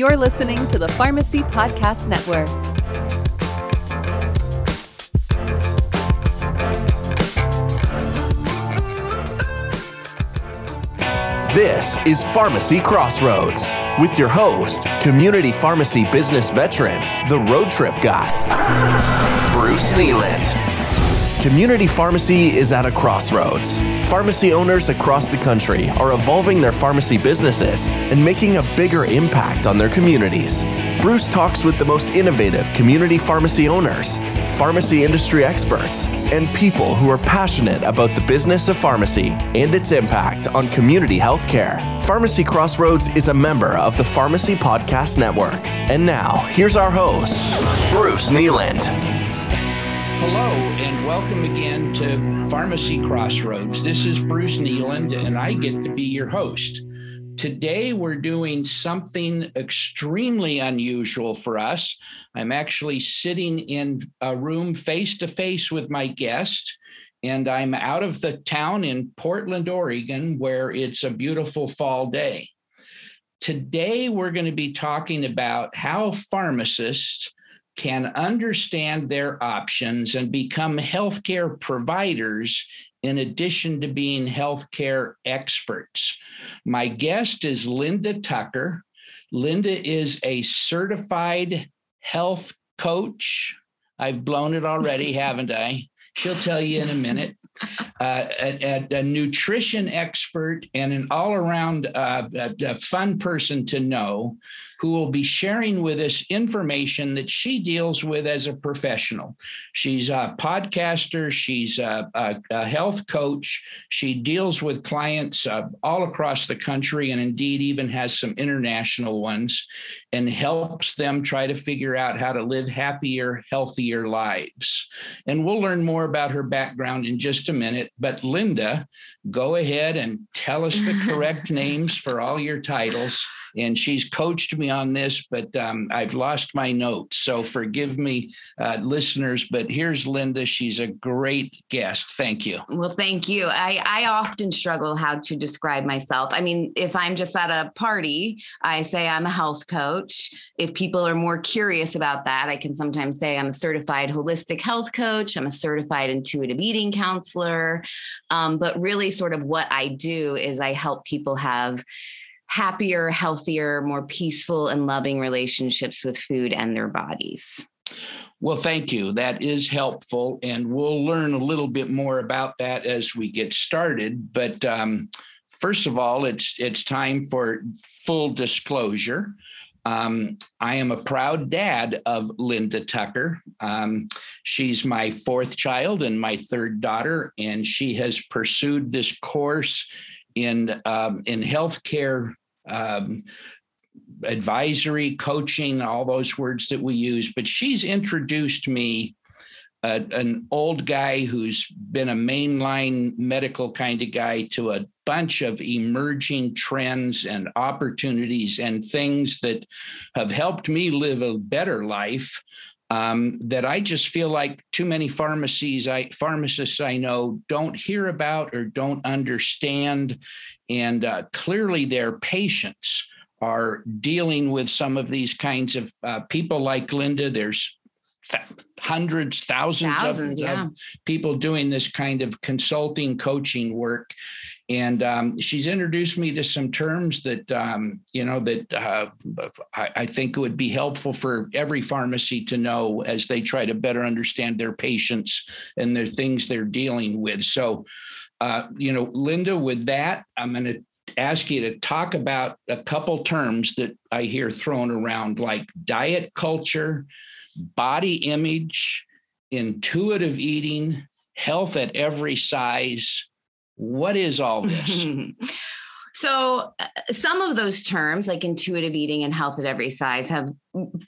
You're listening to the Pharmacy Podcast Network. This is Pharmacy Crossroads with your host, community pharmacy business veteran, the road trip guy, Bruce Neeland. Community pharmacy is at a crossroads. Pharmacy owners across the country are evolving their pharmacy businesses and making a bigger impact on their communities. Bruce talks with the most innovative community pharmacy owners, pharmacy industry experts, and people who are passionate about the business of pharmacy and its impact on community healthcare. Pharmacy Crossroads is a member of the Pharmacy Podcast Network. And now, here's our host, Bruce Neeland. Hello, and welcome again to Pharmacy Crossroads. This is Bruce Neeland, and I get to be your host. Today, we're doing something extremely unusual for us. I'm actually sitting in a room face-to-face with my guest, and I'm out of the town in Portland, Oregon, where it's a beautiful fall day. Today, we're going to be talking about how pharmacists can understand their options and become healthcare providers in addition to being healthcare experts. My guest is Linda Tucker. Linda is a certified health coach. I've blown it already, haven't I? She'll tell you in a minute. A nutrition expert and an all-around fun person to know, who will be sharing with us information that she deals with as a professional. She's a podcaster. She's a health coach. She deals with clients all across the country, and indeed even has some international ones, and helps them try to figure out how to live happier, healthier lives. And we'll learn more about her background in just a minute. But Linda, go ahead and tell us the correct names for all your titles. And she's coached me on this, but I've lost my notes. So forgive me, listeners, but here's Linda. She's a great guest. Thank you. Well, thank you. I often struggle how to describe myself. I mean, if I'm just at a party, I say I'm a health coach. If people are more curious about that, I can sometimes say I'm a certified holistic health coach. I'm a certified intuitive eating counselor. But really sort of what I do is I help people have happier, healthier, more peaceful and loving relationships with food and their bodies. Well, thank you. That is helpful. And we'll learn a little bit more about that as we get started. But first of all, it's time for full disclosure. I am a proud dad of Linda Tucker. She's my fourth child and my third daughter, and she has pursued this course in healthcare advisory, coaching, all those words that we use. But she's introduced me an old guy who's been a mainline medical kind of guy to a bunch of emerging trends and opportunities and things that have helped me live a better life. That I just feel like too many pharmacists I know don't hear about or don't understand. And clearly their patients are dealing with some of these kinds of people like Linda. There's hundreds, thousands of people doing this kind of consulting, coaching work. And she's introduced me to some terms that, I think would be helpful for every pharmacy to know as they try to better understand their patients and the things they're dealing with. So, Linda, with that, I'm going to ask you to talk about a couple terms that I hear thrown around, like diet culture, body image, intuitive eating, health at every size. What is all this? So some of those terms like intuitive eating and health at every size have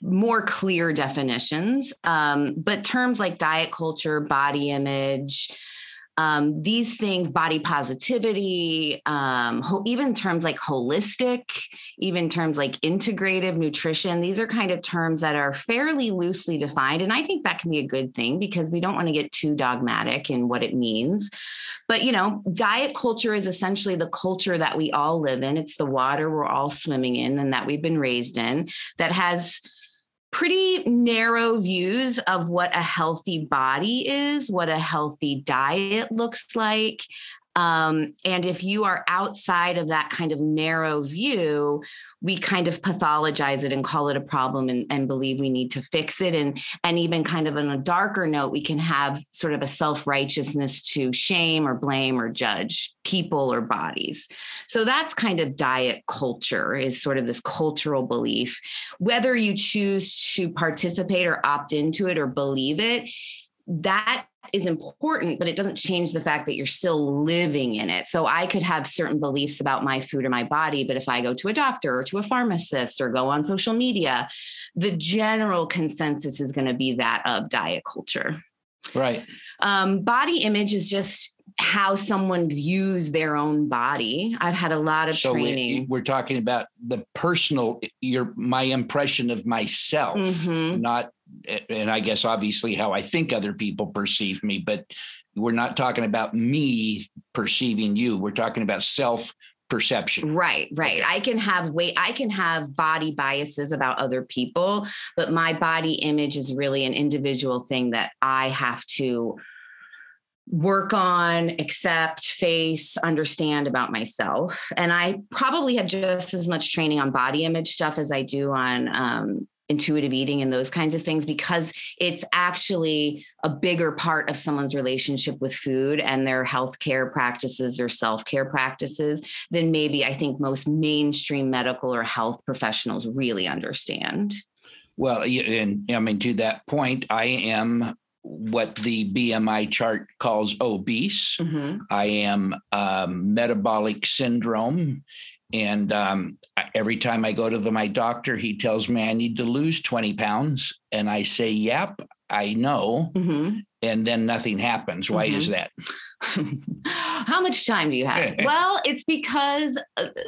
more clear definitions, but terms like diet culture, body image, These things, body positivity, even terms like holistic, even terms like integrative nutrition, these are kind of terms that are fairly loosely defined. And I think that can be a good thing because we don't want to get too dogmatic in what it means. But, you know, diet culture is essentially the culture that we all live in. It's the water we're all swimming in and that we've been raised in, that has pretty narrow views of what a healthy body is, what a healthy diet looks like. And if you are outside of that kind of narrow view, we kind of pathologize it and call it a problem and believe we need to fix it. And even kind of on a darker note, we can have sort of a self-righteousness to shame or blame or judge people or bodies. So that's kind of diet culture, is sort of this cultural belief. Whether you choose to participate or opt into it or believe it, that is important, but it doesn't change the fact that you're still living in it. So I could have certain beliefs about my food or my body, but if I go to a doctor or to a pharmacist or go on social media, the general consensus is going to be that of diet culture. Right. Body image is just how someone views their own body. I've had a lot of training. We're talking about the personal, my impression of myself, not, and I guess obviously how I think other people perceive me, but we're not talking about me perceiving you. We're talking about self-perception. Right. Okay. I can have body biases about other people, but my body image is really an individual thing that I have to work on, accept, face, understand about myself. And I probably have just as much training on body image stuff as I do on intuitive eating and those kinds of things, because it's actually a bigger part of someone's relationship with food and their healthcare practices, their self-care practices, than maybe I think most mainstream medical or health professionals really understand. Well, and I mean, to that point, I am what the BMI chart calls obese. I am metabolic syndrome. And every time I go to my doctor, he tells me I need to lose 20 pounds. And I say, yep, I know. And then nothing happens. Why is that? How much time do you have? Well, it's because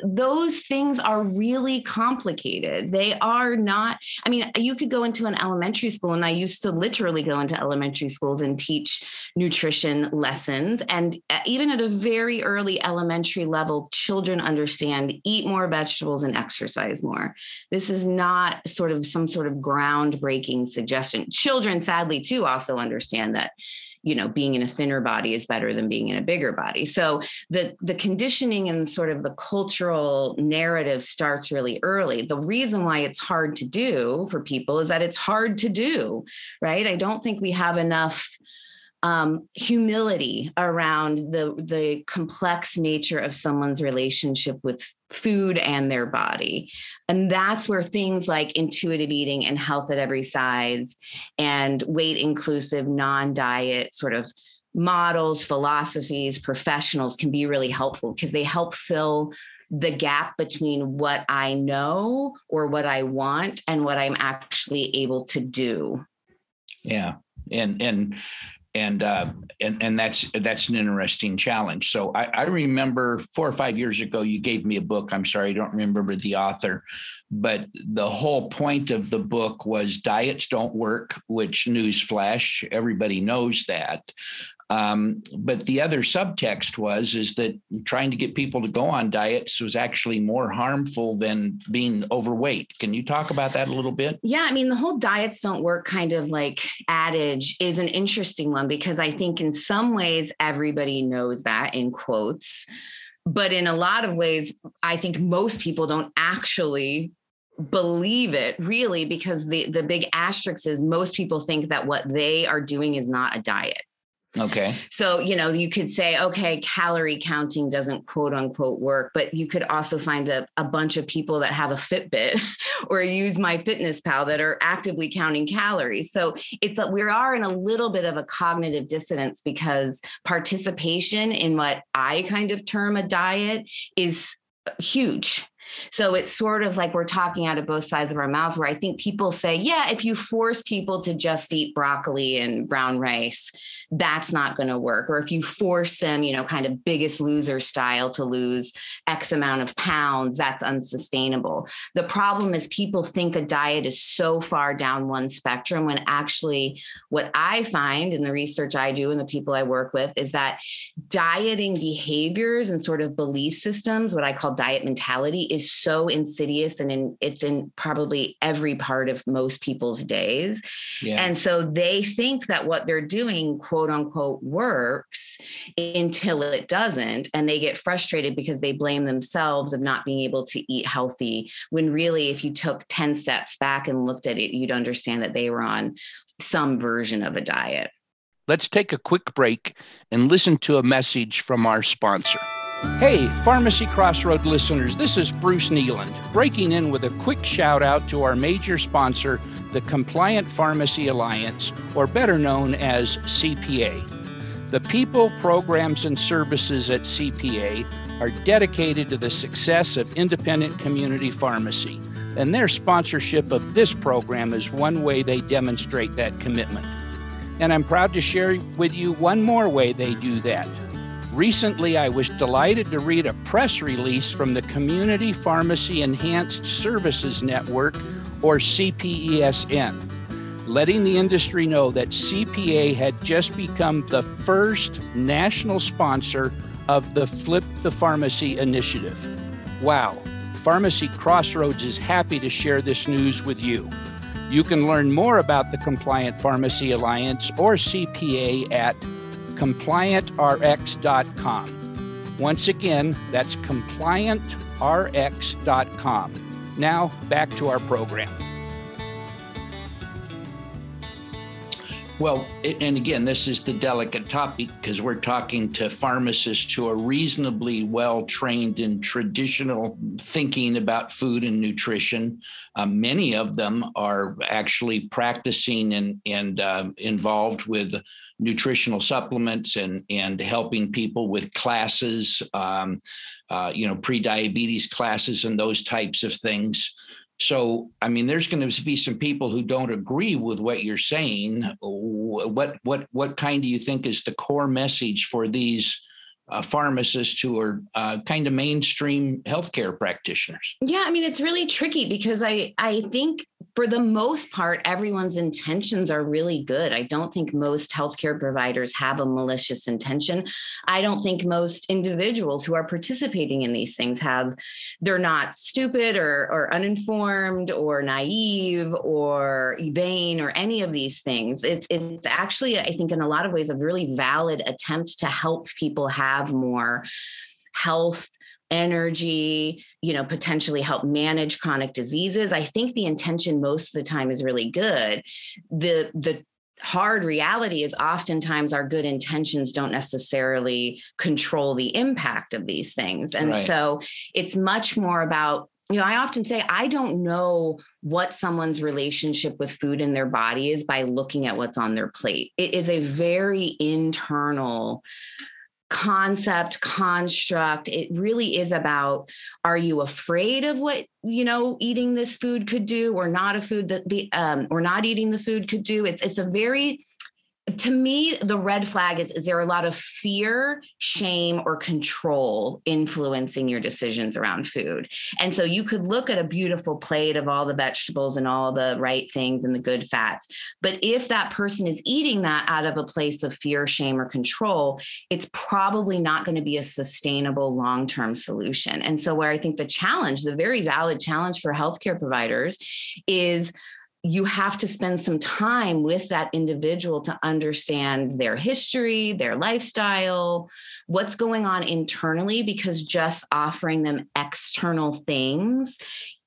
those things are really complicated. They are not, I mean, you could go into an elementary school, and I used to literally go into elementary schools and teach nutrition lessons. And even at a very early elementary level, children understand eat more vegetables and exercise more. This is not sort of some sort of groundbreaking suggestion. Children, sadly, too, also understand that, you know, being in a thinner body is better than being in a bigger body. So the conditioning and sort of the cultural narrative starts really early. The reason why it's hard to do for people is that it's hard to do, right? I don't think we have enough humility around the complex nature of someone's relationship with food and their body. And that's where things like intuitive eating and health at every size and weight inclusive, non-diet sort of models, philosophies, professionals can be really helpful, because they help fill the gap between what I know or what I want and what I'm actually able to do. Yeah. And that's an interesting challenge. So I remember 4 or 5 years ago, you gave me a book. I'm sorry, I don't remember the author, but the whole point of the book was diets don't work, which, newsflash, everybody knows that. But the other subtext is that trying to get people to go on diets was actually more harmful than being overweight. Can you talk about that a little bit? Yeah. I mean, the whole diets don't work kind of like adage is an interesting one, because I think in some ways everybody knows that, in quotes, but in a lot of ways, I think most people don't actually believe it, really, because the big asterisk is most people think that what they are doing is not a diet. Okay. So, you know, you could say, okay, calorie counting doesn't quote unquote work, but you could also find a bunch of people that have a Fitbit or use MyFitnessPal that are actively counting calories. So it's that we are in a little bit of a cognitive dissonance, because participation in what I kind of term a diet is huge. So it's sort of like we're talking out of both sides of our mouths, where I think people say, yeah, if you force people to just eat broccoli and brown rice, that's not going to work. Or if you force them, you know, kind of Biggest Loser style to lose X amount of pounds, that's unsustainable. The problem is people think a diet is so far down one spectrum, when actually what I find in the research I do and the people I work with is that dieting behaviors and sort of belief systems, what I call diet mentality, is so insidious, and it's in probably every part of most people's days. Yeah. And so they think that what they're doing, quote unquote, works until it doesn't. And they get frustrated because they blame themselves of not being able to eat healthy, when really, if you took 10 steps back and looked at it, you'd understand that they were on some version of a diet. Let's take a quick break and listen to a message from our sponsor. Hey, Pharmacy Crossroad listeners, this is Bruce Neeland, breaking in with a quick shout out to our major sponsor, the Compliant Pharmacy Alliance, or better known as CPA. The people, programs, and services at CPA are dedicated to the success of independent community pharmacy, and their sponsorship of this program is one way they demonstrate that commitment. And I'm proud to share with you one more way they do that. Recently, I was delighted to read a press release from the Community Pharmacy Enhanced Services Network, or CPESN, letting the industry know that CPA had just become the first national sponsor of the Flip the Pharmacy initiative. Wow, Pharmacy Crossroads is happy to share this news with you. You can learn more about the Compliant Pharmacy Alliance, or CPA, at CompliantRx.com. Once again, that's CompliantRx.com. Now, back to our program. Well, and again, this is the delicate topic, because we're talking to pharmacists who are reasonably well-trained in traditional thinking about food and nutrition. Many of them are actually practicing and involved with nutritional supplements and helping people with classes, pre-diabetes classes and those types of things. So, I mean, there's going to be some people who don't agree with what you're saying. What kind do you think is the core message for these pharmacists who are kind of mainstream healthcare practitioners? Yeah, I mean, it's really tricky, because I think for the most part, everyone's intentions are really good. I don't think most healthcare providers have a malicious intention. I don't think most individuals who are participating in these things they're not stupid or uninformed or naive or vain or any of these things. It's actually, I think, in a lot of ways, a really valid attempt to help people have more health, energy, potentially help manage chronic diseases. I think the intention most of the time is really good. The hard reality is oftentimes our good intentions don't necessarily control the impact of these things. And right. So it's much more about, I often say, I don't know what someone's relationship with food in their body is by looking at what's on their plate. It is a very internal concept, construct. It really is about, are you afraid of what, eating this food could do, or not a food that or not eating the food could do? It's a very, to me, the red flag is there a lot of fear, shame, or control influencing your decisions around food? And so you could look at a beautiful plate of all the vegetables and all the right things and the good fats. But if that person is eating that out of a place of fear, shame, or control, it's probably not going to be a sustainable long-term solution. And so where I think the challenge, the very valid challenge for healthcare providers, is you have to spend some time with that individual to understand their history, their lifestyle, what's going on internally, because just offering them external things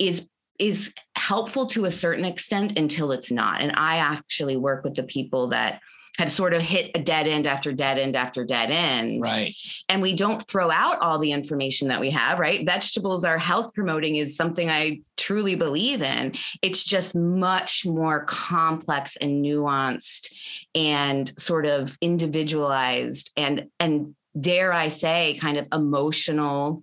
is helpful to a certain extent until it's not. And I actually work with the people that have sort of hit a dead end after dead end after dead end. Right. And we don't throw out all the information that we have, right? Vegetables are health promoting is something I truly believe in. It's just much more complex and nuanced and sort of individualized and dare I say, kind of emotional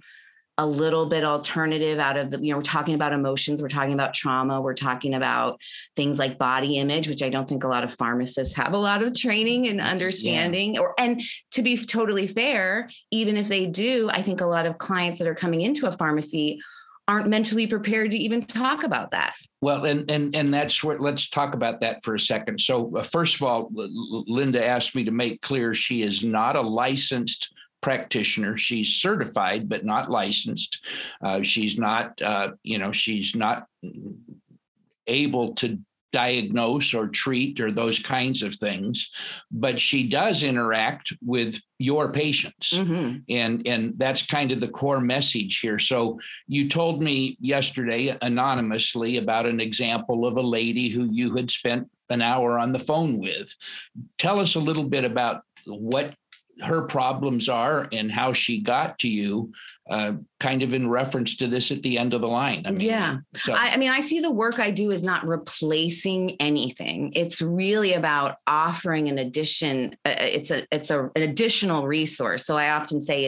a little bit alternative out of the, you know, we're talking about emotions, we're talking about trauma, we're talking about things like body image, which I don't think a lot of pharmacists have a lot of training and understanding. Yeah. Or, and to be totally fair, even if they do, I think a lot of clients that are coming into a pharmacy aren't mentally prepared to even talk about that. Well, and that's what, let's talk about that for a second. So first of all, Linda asked me to make clear she is not a licensed practitioner. She's certified, but not licensed. She's not, she's not able to diagnose or treat or those kinds of things, but she does interact with your patients. Mm-hmm. And that's kind of the core message here. So you told me yesterday anonymously about an example of a lady who you had spent an hour on the phone with. Tell us a little bit about what her problems are and how she got to you, kind of in reference to this at the end of the line. I mean, yeah. So. I see the work I do is not replacing anything. It's really about offering an addition. It's an additional resource. So I often say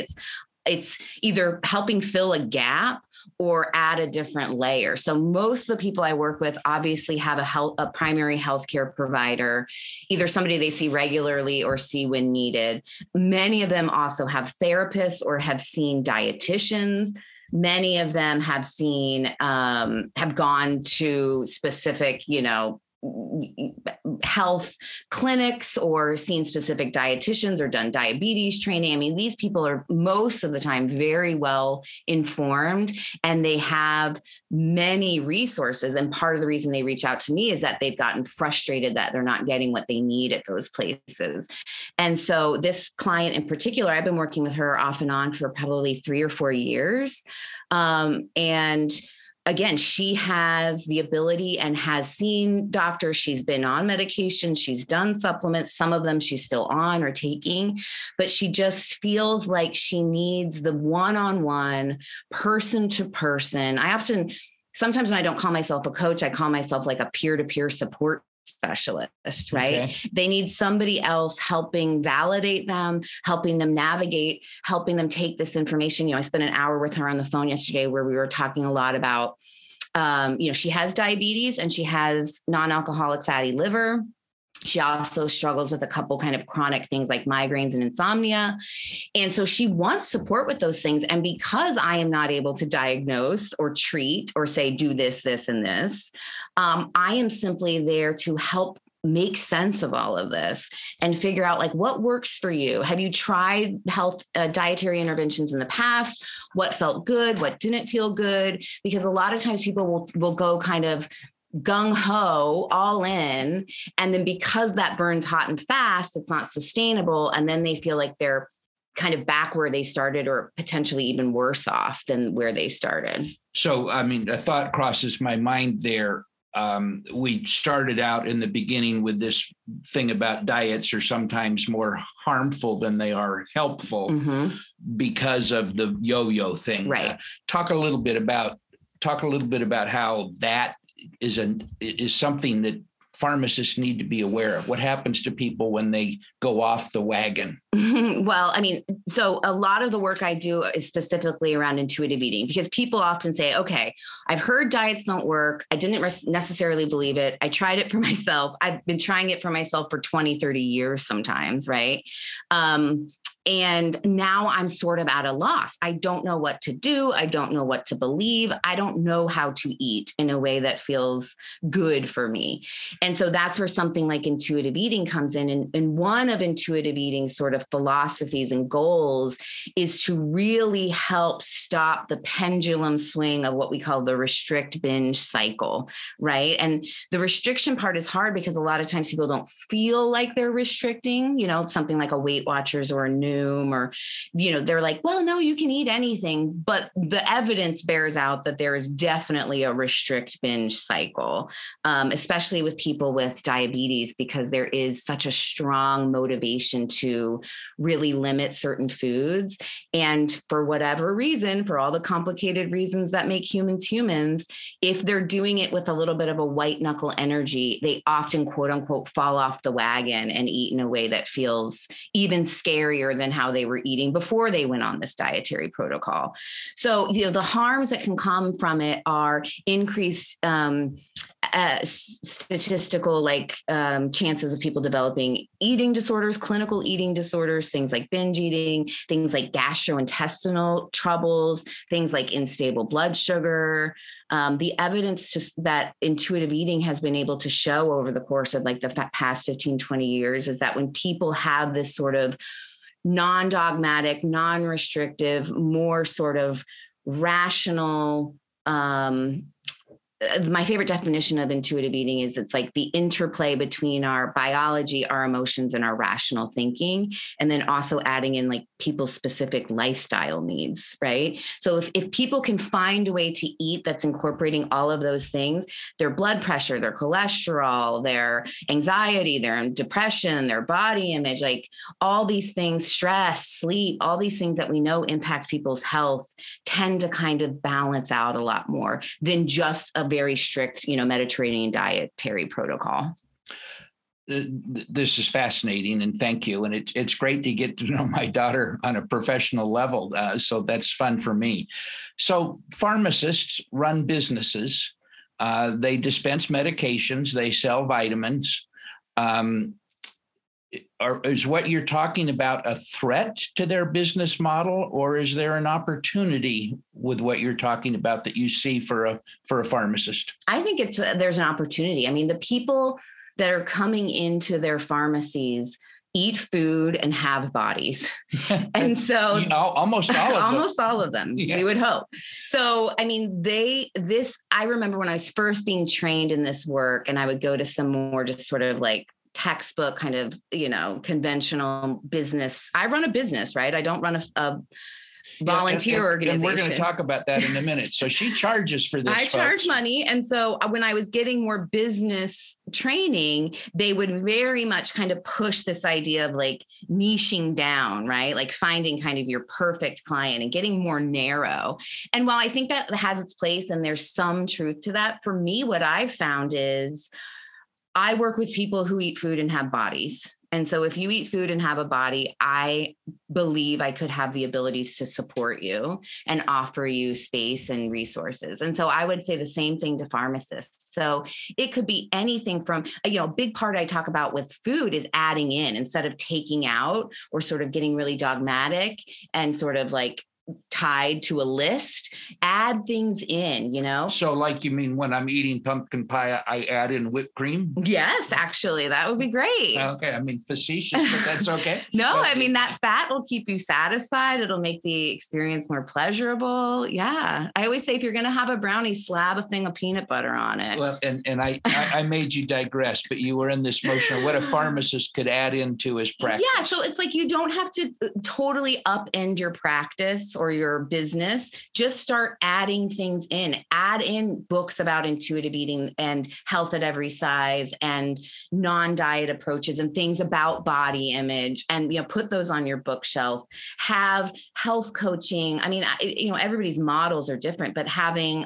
it's either helping fill a gap or add a different layer. So most of the people I work with obviously have a primary healthcare provider, either somebody they see regularly or see when needed. Many of them also have therapists or have seen dietitians. Many of them have seen, have gone to specific, health clinics or seen specific dietitians or done diabetes training. I mean, these people are most of the time very well informed and they have many resources. And part of the reason they reach out to me is that they've gotten frustrated that they're not getting what they need at those places. And so this client in particular, I've been working with her off and on for probably 3 or 4 years. Again, she has the ability and has seen doctors. She's been on medication. She's done supplements. Some of them she's still on or taking, but she just feels like she needs the one-on-one, person to person. Sometimes when I don't call myself a coach, I call myself like a peer-to-peer support specialist, right? Okay. They need somebody else helping validate them, helping them navigate, helping them take this information. I spent an hour with her on the phone yesterday where we were talking a lot about, she has diabetes and she has non-alcoholic fatty liver. She also struggles with a couple kind of chronic things like migraines and insomnia. And so she wants support with those things. And because I am not able to diagnose or treat or say, do this, this, and this, I am simply there to help make sense of all of this and figure out like what works for you. Have you tried dietary interventions in the past? What felt good? What didn't feel good? Because a lot of times people will go kind of gung-ho, all in. And then because that burns hot and fast, it's not sustainable. And then they feel like they're kind of back where they started or potentially even worse off than where they started. So, a thought crosses my mind there. We started out in the beginning with this thing about diets are sometimes more harmful than they are helpful because of the yo-yo thing. Right. Talk a little bit about how that is something that pharmacists need to be aware of. What happens to people when they go off the wagon? Well, so a lot of the work I do is specifically around intuitive eating because people often say, okay, I've heard diets don't work. I didn't necessarily believe it. I tried it for myself. I've been trying it for myself for 20, 30 years sometimes, right? And now I'm sort of at a loss. I don't know what to do. I don't know what to believe. I don't know how to eat in a way that feels good for me. And so that's where something like intuitive eating comes in. And one of intuitive eating's sort of philosophies and goals is to really help stop the pendulum swing of what we call the restrict binge cycle, right? And the restriction part is hard because a lot of times people don't feel like they're restricting, something like a Weight Watchers or a Noom, they're like, well, no, you can eat anything, but the evidence bears out that there is definitely a restrict binge cycle, especially with people with diabetes, because there is such a strong motivation to really limit certain foods. And for whatever reason, for all the complicated reasons that make humans humans, if they're doing it with a little bit of a white knuckle energy, they often, quote unquote, fall off the wagon and eat in a way that feels even scarier than than how they were eating before they went on this dietary protocol. So, you know, the harms that can come from it are increased statistical chances of people developing eating disorders, clinical eating disorders, things like binge eating, things like gastrointestinal troubles, things like unstable blood sugar. The evidence that intuitive eating has been able to show over the course of the past 15, 20 years is that when people have this sort of non-dogmatic, non-restrictive, more sort of rational, my favorite definition of intuitive eating is it's like the interplay between our biology, our emotions, and our rational thinking. And then also adding in people's specific lifestyle needs, right? So if people can find a way to eat that's incorporating all of those things, their blood pressure, their cholesterol, their anxiety, their depression, their body image, all these things, stress, sleep, all these things that we know impact people's health tend to kind of balance out a lot more than just a very strict, Mediterranean dietary protocol. This is fascinating, and thank you. And it's great to get to know my daughter on a professional level. So that's fun for me. So pharmacists run businesses. They dispense medications. They sell vitamins. Is what you're talking about a threat to their business model, or is there an opportunity with what you're talking about that you see for a pharmacist? I think there's an opportunity. I mean, the people that are coming into their pharmacies eat food and have bodies. And so almost all of them. Almost all of them, yeah. We would hope. So, I mean, I remember when I was first being trained in this work, and I would go to some more just sort of textbook kind of, conventional business. I run a business, right? I don't run a volunteer organization. And we're going to talk about that in a minute. So she charges for this. I charge money. And so when I was getting more business training, they would very much kind of push this idea of niching down, right? Finding kind of your perfect client and getting more narrow. And while I think that has its place and there's some truth to that, for me, what I found is I work with people who eat food and have bodies. And so if you eat food and have a body, I believe I could have the abilities to support you and offer you space and resources. And so I would say the same thing to pharmacists. So it could be anything from, a big part I talk about with food is adding in instead of taking out or sort of getting really dogmatic and sort of tied to a list, add things in, So you mean when I'm eating pumpkin pie, I add in whipped cream? Yes, actually, that would be great. Okay. I mean, facetious, but that's okay. No, okay. I mean, that fat will keep you satisfied. It'll make the experience more pleasurable. Yeah. I always say, if you're going to have a brownie, slab a thing of peanut butter on it. Well, and I made you digress, but you were in this motion of what a pharmacist could add into his practice. Yeah. So it's you don't have to totally upend your practice or your business, just start adding things in. Add in books about intuitive eating and health at every size and non-diet approaches and things about body image and, put those on your bookshelf, have health coaching. I mean, everybody's models are different, but having,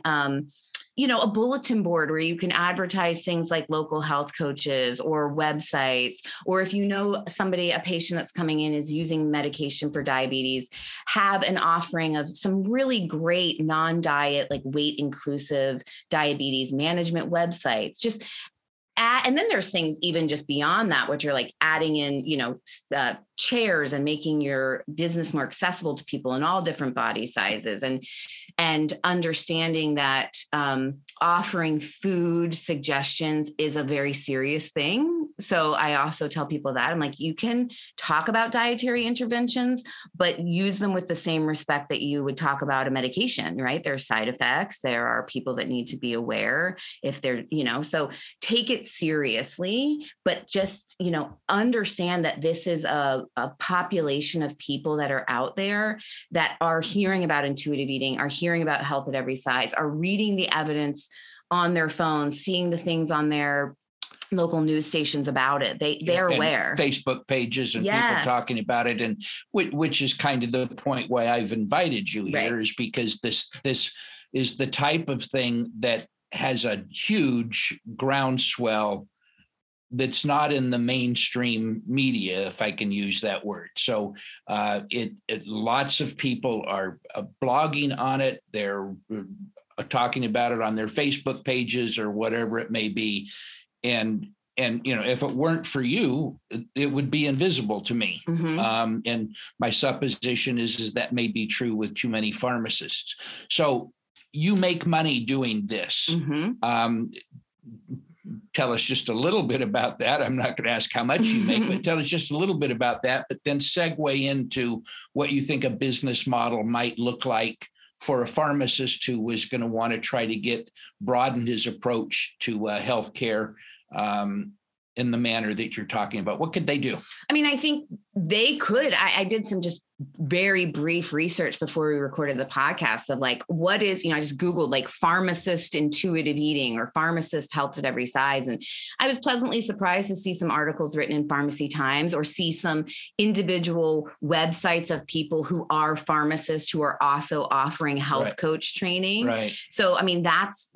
a bulletin board where you can advertise things like local health coaches or websites, or if somebody, a patient that's coming in is using medication for diabetes, have an offering of some really great non-diet, weight inclusive diabetes management websites, just and then there's things even just beyond that, which are adding in, chairs and making your business more accessible to people in all different body sizes and understanding that offering food suggestions is a very serious thing. So I also tell people that I'm you can talk about dietary interventions, but use them with the same respect that you would talk about a medication, right? There are side effects. There are people that need to be aware if they're, so take it seriously, but just, understand that this is a population of people that are out there that are hearing about intuitive eating, are hearing about health at every size, are reading the evidence on their phones, seeing the things on their local news stations about it. They're aware. Facebook pages and yes. People talking about it. And which is kind of the point why I've invited you here, right? Is because this is the type of thing that has a huge groundswell that's not in the mainstream media, if I can use that word. So lots of people are blogging on it. They're talking about it on their Facebook pages or whatever it may be. And you know, if it weren't for you, it would be invisible to me. Mm-hmm. And my supposition is that may be true with too many pharmacists. So you make money doing this. Mm-hmm. Tell us just a little bit about that. I'm not going to ask how much you make, but tell us just a little bit about that, but then segue into what you think a business model might look like for a pharmacist who was going to want to try to broaden his approach to healthcare in the manner that you're talking about. What could they do? I mean, I think they could. I did some just very brief research before we recorded the podcast of like, what is, I just Googled like pharmacist intuitive eating or pharmacist health at every size. And I was pleasantly surprised to see some articles written in Pharmacy Times or see some individual websites of people who are pharmacists who are also offering health coach training. Right. So, I mean, that's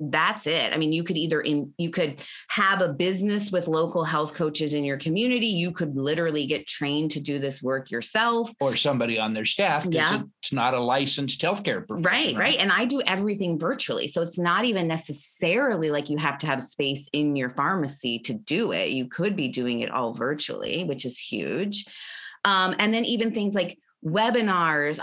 it. I mean, you could you could have a business with local health coaches in your community. You could literally get trained to do this work yourself or somebody on their staff, because it's not a licensed healthcare professional. Right. And I do everything virtually. So it's not even necessarily like you have to have space in your pharmacy to do it. You could be doing it all virtually, which is huge. And then even things like webinars,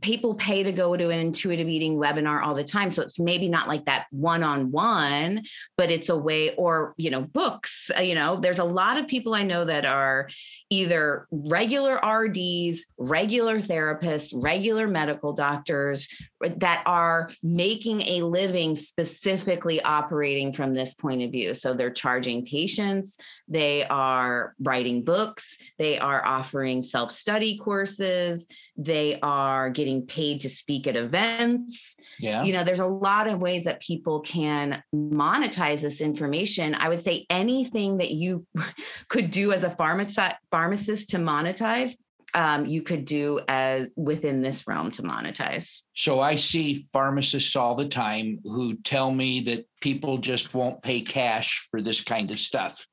people pay to go to an intuitive eating webinar all the time. So it's maybe not like that one-on-one, but it's a way, or, books, there's a lot of people I know that are either regular RDs, regular therapists, regular medical doctors that are making a living specifically operating from this point of view. So they're charging patients, they are writing books, they are offering self-study courses, they are getting paid to speak at events. Yeah. There's a lot of ways that people can monetize this information. I would say anything that you could do as a pharmacist to monetize, you could do within this realm to monetize. So I see pharmacists all the time who tell me that people just won't pay cash for this kind of stuff.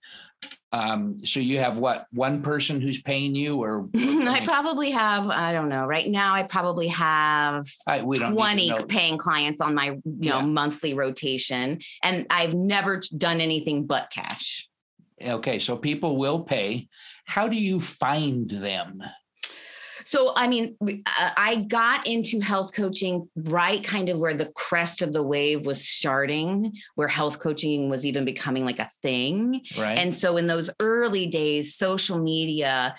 So you have one person who's paying you or? I probably have 20 paying clients on my, monthly rotation, and I've never done anything but cash. Okay. So people will pay. How do you find them? So, I mean, I got into health coaching right kind of where the crest of the wave was starting, where health coaching was even becoming like a thing. Right. And so in those early days, social media,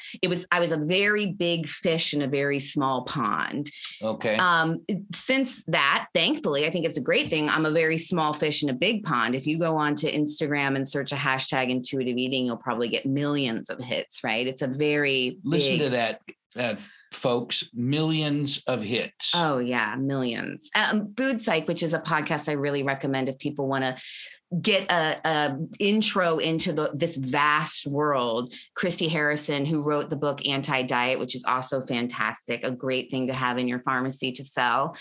I was a very big fish in a very small pond. Okay. Since that, thankfully, I think it's a great thing. I'm a very small fish in a big pond. If you go onto Instagram and search a hashtag intuitive eating, you'll probably get millions of hits, right? It's a very Listen big, to that. Folks, millions of hits. Oh yeah, millions. Food Psych, which is a podcast I really recommend if people want to get a intro into this vast world. Christy Harrison, who wrote the book Anti-Diet, which is also fantastic, a great thing to have in your pharmacy to sell.